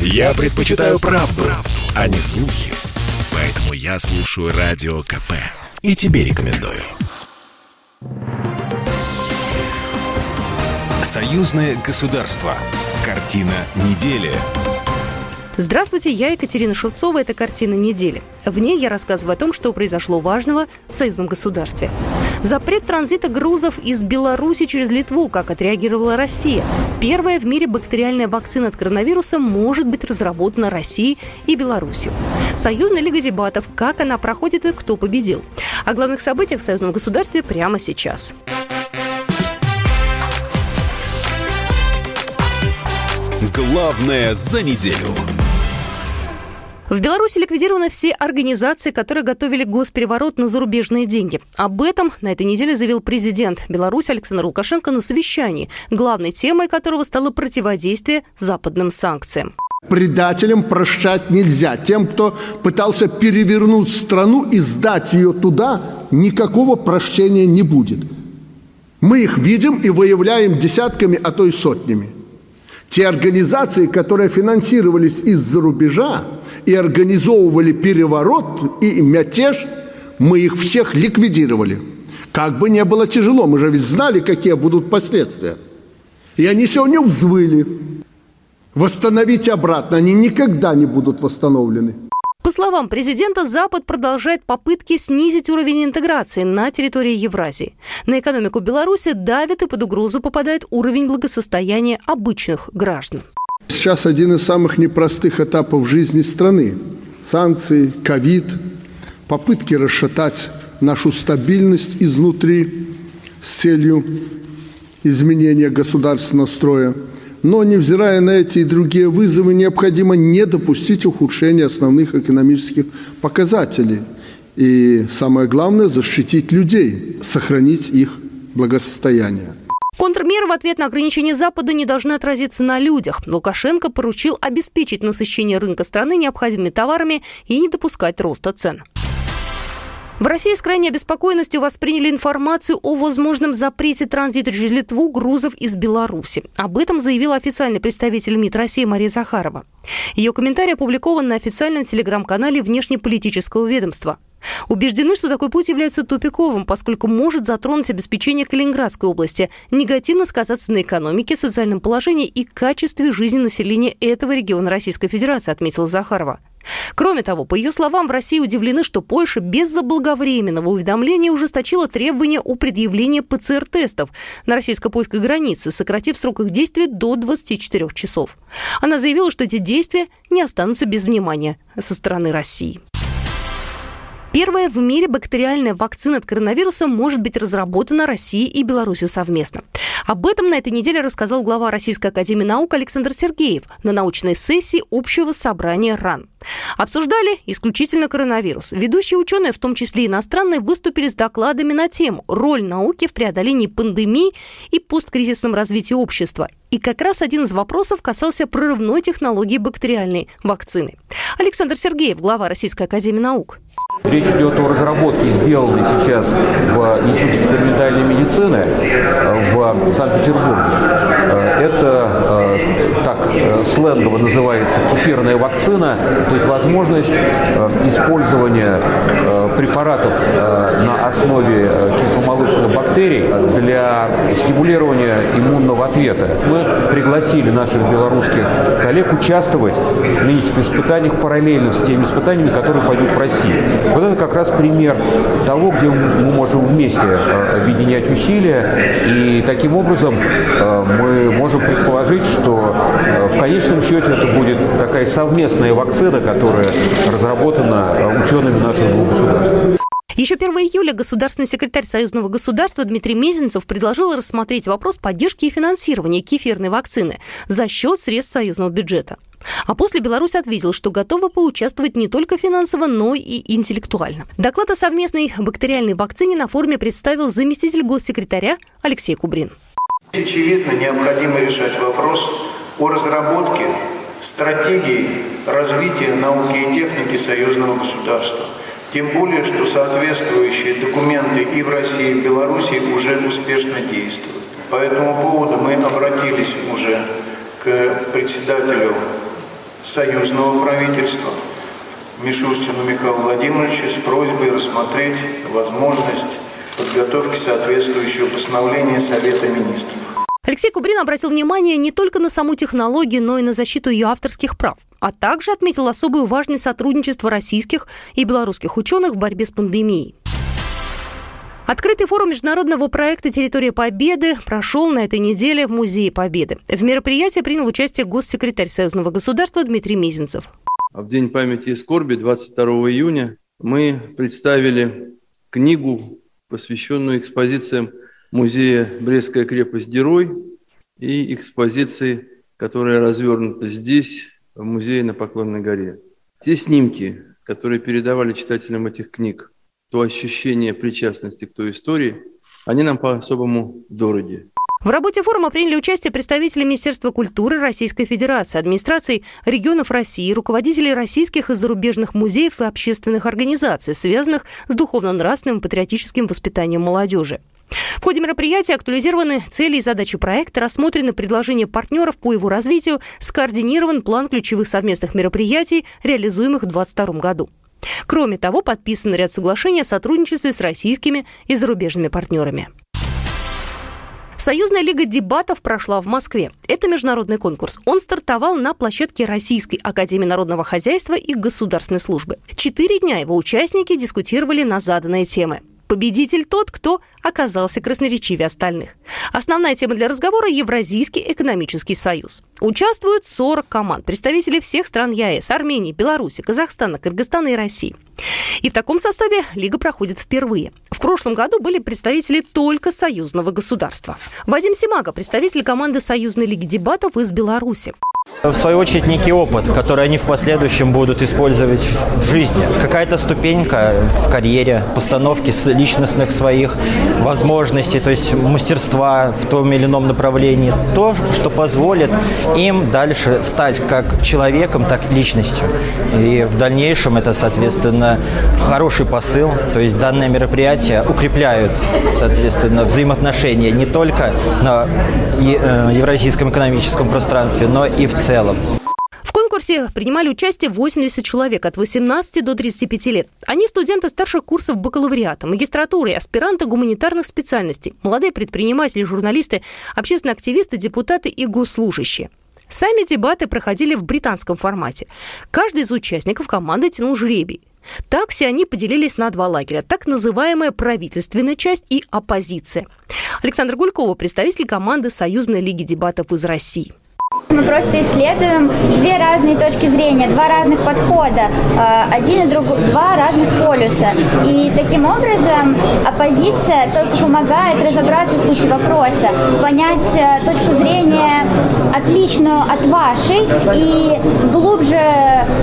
Я предпочитаю правду, а не слухи. Поэтому я слушаю Радио КП. И тебе рекомендую. Союзное государство. Картина недели. Здравствуйте, я Екатерина Шевцова. Это «Картина недели». В ней я рассказываю о том, что произошло важного в союзном государстве. Запрет транзита грузов из Беларуси через Литву, как отреагировала Россия. Первая в мире бактериальная вакцина от коронавируса может быть разработана Россией и Беларусью. Союзная лига дебатов. Как она проходит и кто победил. О главных событиях в союзном государстве прямо сейчас. Главное за неделю. В Беларуси ликвидированы все организации, которые готовили госпереворот на зарубежные деньги. Об этом на этой неделе заявил президент Беларуси Александр Лукашенко на совещании, главной темой которого стало противодействие западным санкциям. Предателям прощать нельзя. Тем, кто пытался перевернуть страну и сдать ее туда, никакого прощения не будет. Мы их видим и выявляем десятками, а то и сотнями. Те организации, которые финансировались из-за рубежа и организовывали переворот и мятеж, мы их всех ликвидировали. Как бы ни было тяжело, мы же ведь знали, какие будут последствия. И они сегодня взвыли. Восстановить обратно, они никогда не будут восстановлены. По словам президента, Запад продолжает попытки снизить уровень интеграции на территории Евразии. На экономику Беларуси давит и под угрозу попадает уровень благосостояния обычных граждан. Сейчас один из самых непростых этапов жизни страны. Санкции, ковид, попытки расшатать нашу стабильность изнутри с целью изменения государственного строя. Но, невзирая на эти и другие вызовы, необходимо не допустить ухудшения основных экономических показателей. И самое главное – защитить людей, сохранить их благосостояние. Контрмеры в ответ на ограничения Запада не должны отразиться на людях. Лукашенко поручил обеспечить насыщение рынка страны необходимыми товарами и не допускать роста цен. В России с крайней обеспокоенностью восприняли информацию о возможном запрете транзита через Литву грузов из Беларуси. Об этом заявила официальный представитель МИД России Мария Захарова. Ее комментарий опубликован на официальном телеграм-канале внешнеполитического ведомства. Убеждены, что такой путь является тупиковым, поскольку может затронуть обеспечение Калининградской области, негативно сказаться на экономике, социальном положении и качестве жизни населения этого региона Российской Федерации, отметила Захарова. Кроме того, по ее словам, в России удивлены, что Польша без заблаговременного уведомления ужесточила требования о предъявлении ПЦР-тестов на российско-польской границе, сократив срок их действия до 24 часов. Она заявила, что эти действия не останутся без внимания со стороны России. Первая в мире бактериальная вакцина от коронавируса может быть разработана Россией и Беларусью совместно. Об этом на этой неделе рассказал глава Российской академии наук Александр Сергеев на научной сессии общего собрания РАН. Обсуждали исключительно коронавирус. Ведущие ученые, в том числе иностранные, выступили с докладами на тему «Роль науки в преодолении пандемии и посткризисном развитии общества». И как раз один из вопросов касался прорывной технологии бактериальной вакцины. Александр Сергеев, глава Российской академии наук. Речь идет о разработке, сделанной сейчас в Институте экспериментальной медицины в Санкт-Петербурге. Это, так сленгово называется, кефирная вакцина, то есть возможность использования препаратов на основе кисломолочных бактерий для стимулирования иммунного ответа. Мы пригласили наших белорусских коллег участвовать в клинических испытаниях параллельно с теми испытаниями, которые пойдут в России. Вот это как раз пример того, где мы можем вместе объединять усилия, и таким образом мы можем предположить, что в конечном счете это будет такая совместная вакцина, которая разработана учеными наших двух государств. Еще 1 июля государственный секретарь Союзного государства Дмитрий Мезенцев предложил рассмотреть вопрос поддержки и финансирования кефирной вакцины за счет средств союзного бюджета. А после Беларусь ответила, что готова поучаствовать не только финансово, но и интеллектуально. Доклад о совместной бактериальной вакцине на форуме представил заместитель госсекретаря Алексей Кубрин. Очевидно, необходимо решать вопрос о разработке стратегии развития науки и техники союзного государства. Тем более, что соответствующие документы и в России, и в Беларуси уже успешно действуют. По этому поводу мы обратились уже к председателю союзного правительства Мишустину Михаилу Владимировичу с просьбой рассмотреть возможность подготовки соответствующего постановления Совета Министров. Алексей Кубрин обратил внимание не только на саму технологию, но и на защиту ее авторских прав, а также отметил особую важность сотрудничества российских и белорусских ученых в борьбе с пандемией. Открытый форум международного проекта «Территория Победы» прошел на этой неделе в Музее Победы. В мероприятии принял участие госсекретарь Союзного государства Дмитрий Мезенцев. В День памяти и скорби 22 июня мы представили книгу, посвященную экспозициям музея «Брестская крепость-герой» и экспозиции, которая развернута здесь, в музее на Поклонной горе. Те снимки, которые передавали читателям этих книг, то ощущение причастности к той истории, они нам по-особому дороги. В работе форума приняли участие представители Министерства культуры Российской Федерации, администраций регионов России, руководители российских и зарубежных музеев и общественных организаций, связанных с духовно-нравственным и патриотическим воспитанием молодежи. В ходе мероприятия актуализированы цели и задачи проекта, рассмотрены предложения партнеров по его развитию, скоординирован план ключевых совместных мероприятий, реализуемых в 2022 году. Кроме того, подписан ряд соглашений о сотрудничестве с российскими и зарубежными партнерами. Союзная лига дебатов прошла в Москве. Это международный конкурс. Он стартовал на площадке Российской академии народного хозяйства и государственной службы. 4 дня его участники дискутировали на заданные темы. Победитель тот, кто оказался красноречивее остальных. Основная тема для разговора – Евразийский экономический союз. Участвуют 40 команд, представители всех стран ЕАЭС – Армении, Беларуси, Казахстана, Кыргызстана и России. И в таком составе лига проходит впервые. В прошлом году были представители только союзного государства. Вадим Симага – представитель команды Союзной лиги дебатов из Беларуси. В свою очередь, некий опыт, который они в последующем будут использовать в жизни. Какая-то ступенька в карьере, в установке личностных своих возможностей, то есть мастерства в том или ином направлении. То, что позволит им дальше стать как человеком, так и личностью. И в дальнейшем это, соответственно, хороший посыл. То есть данные мероприятия укрепляют, соответственно, взаимоотношения не только на евразийском экономическом пространстве, но и в целом. В конкурсе принимали участие 80 человек от 18 до 35 лет. Они студенты старших курсов бакалавриата, магистратуры, аспиранты гуманитарных специальностей, молодые предприниматели, журналисты, общественные активисты, депутаты и госслужащие. Сами дебаты проходили в британском формате. Каждый из участников команды тянул жребий. Так все они поделились на 2 лагеря, так называемая правительственная часть и оппозиция. Александр Гульков, представитель команды Союзной лиги дебатов из России. Мы просто исследуем 2 разные точки зрения, 2 разных подхода, два разных полюса. И таким образом оппозиция только помогает разобраться в сути вопроса, понять точку зрения отличную от вашей и глубже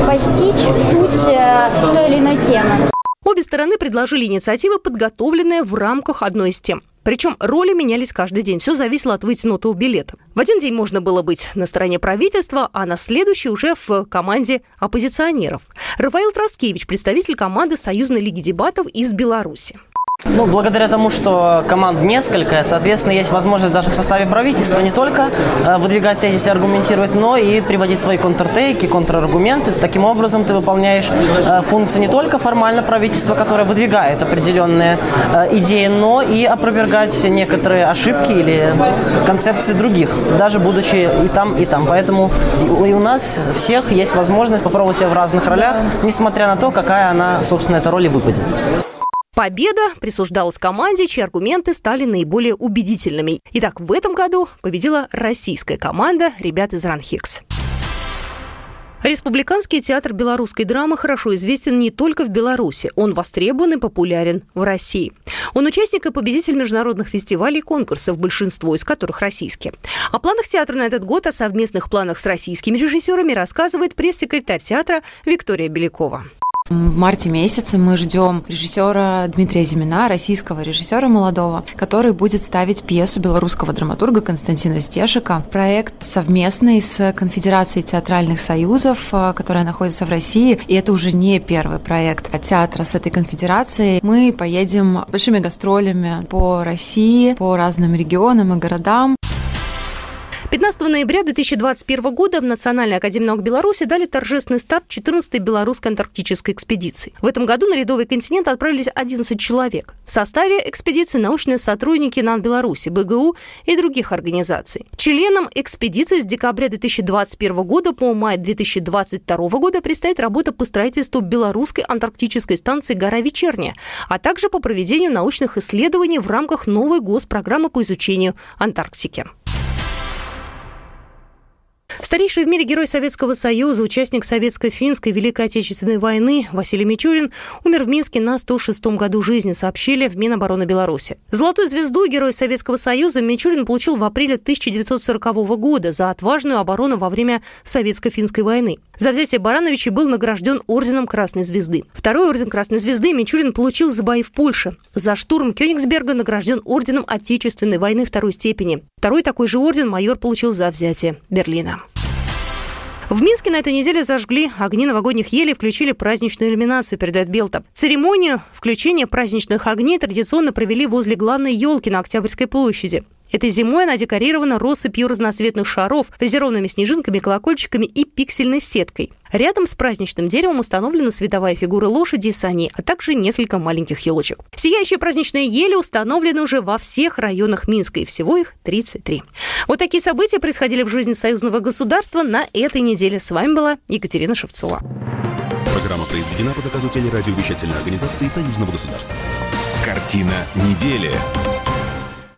постичь суть той или иной темы. Обе стороны предложили инициативы, подготовленные в рамках одной из тем. Причем роли менялись каждый день. Все зависело от вытянутого билета. В один день можно было быть на стороне правительства, а на следующий уже в команде оппозиционеров. Рафаил Троскевич, представитель команды Союзной лиги дебатов из Беларуси. Благодаря тому, что команд несколько, соответственно, есть возможность даже в составе правительства не только выдвигать тезисы и аргументировать, но и приводить свои контртейки, контраргументы. Таким образом, ты выполняешь функцию не только формально правительства, которое выдвигает определенные идеи, но и опровергать некоторые ошибки или концепции других, даже будучи и там, и там. Поэтому и у нас всех есть возможность попробовать себя в разных ролях, несмотря на то, какая она, собственно, эта роль и выпадет. Победа присуждалась команде, чьи аргументы стали наиболее убедительными. Итак, в этом году победила российская команда ребят из Ранхикс. Республиканский театр белорусской драмы хорошо известен не только в Беларуси. Он востребован и популярен в России. Он участник и победитель международных фестивалей и конкурсов, большинство из которых российские. О планах театра на этот год, о совместных планах с российскими режиссерами рассказывает пресс-секретарь театра Виктория Белякова. В марте месяце мы ждем режиссера Дмитрия Зимина, российского режиссера молодого, который будет ставить пьесу белорусского драматурга Константина Стешика. Проект совместный с Конфедерацией театральных союзов, которая находится в России, и это уже не первый проект театра с этой конфедерацией. Мы поедем большими гастролями по России, по разным регионам и городам. 15 ноября 2021 года в Национальной академии наук Беларуси дали торжественный старт 14-й белорусской антарктической экспедиции. В этом году на ледовый континент отправились 11 человек. В составе экспедиции научные сотрудники НАН Беларуси, БГУ и других организаций. Членам экспедиции с декабря 2021 года по май 2022 года предстоит работа по строительству белорусской антарктической станции «Гора Вечерняя», а также по проведению научных исследований в рамках новой госпрограммы по изучению Антарктики. Старейший в мире герой Советского Союза, участник Советско-финской Великой Отечественной войны Василий Мичурин умер в Минске на 106-м году жизни, сообщили в Минобороны Беларуси. Золотую звезду героя Советского Союза Мичурин получил в апреле 1940 года за отважную оборону во время Советско-финской войны. За взятие Барановичей был награжден орденом Красной Звезды. Второй орден Красной Звезды Мичурин получил за бои в Польше. За штурм Кёнигсберга награжден орденом Отечественной войны второй степени. Второй такой же орден майор получил за взятие Берлина. В Минске на этой неделе зажгли огни новогодних елей, включили праздничную иллюминацию, передает Белта. Церемонию включения праздничных огней традиционно провели возле главной елки на Октябрьской площади. Этой зимой она декорирована россыпью разноцветных шаров, фрезерованными снежинками, колокольчиками и пиксельной сеткой. Рядом с праздничным деревом установлена световая фигура лошади и сани, а также несколько маленьких елочек. Сияющие праздничные ели установлены уже во всех районах Минска, и всего их 33. Вот такие события происходили в жизни союзного государства на этой неделе. С вами была Екатерина Шевцова. Программа произведена по заказу телерадиовещательной организации Союзного государства. Картина недели.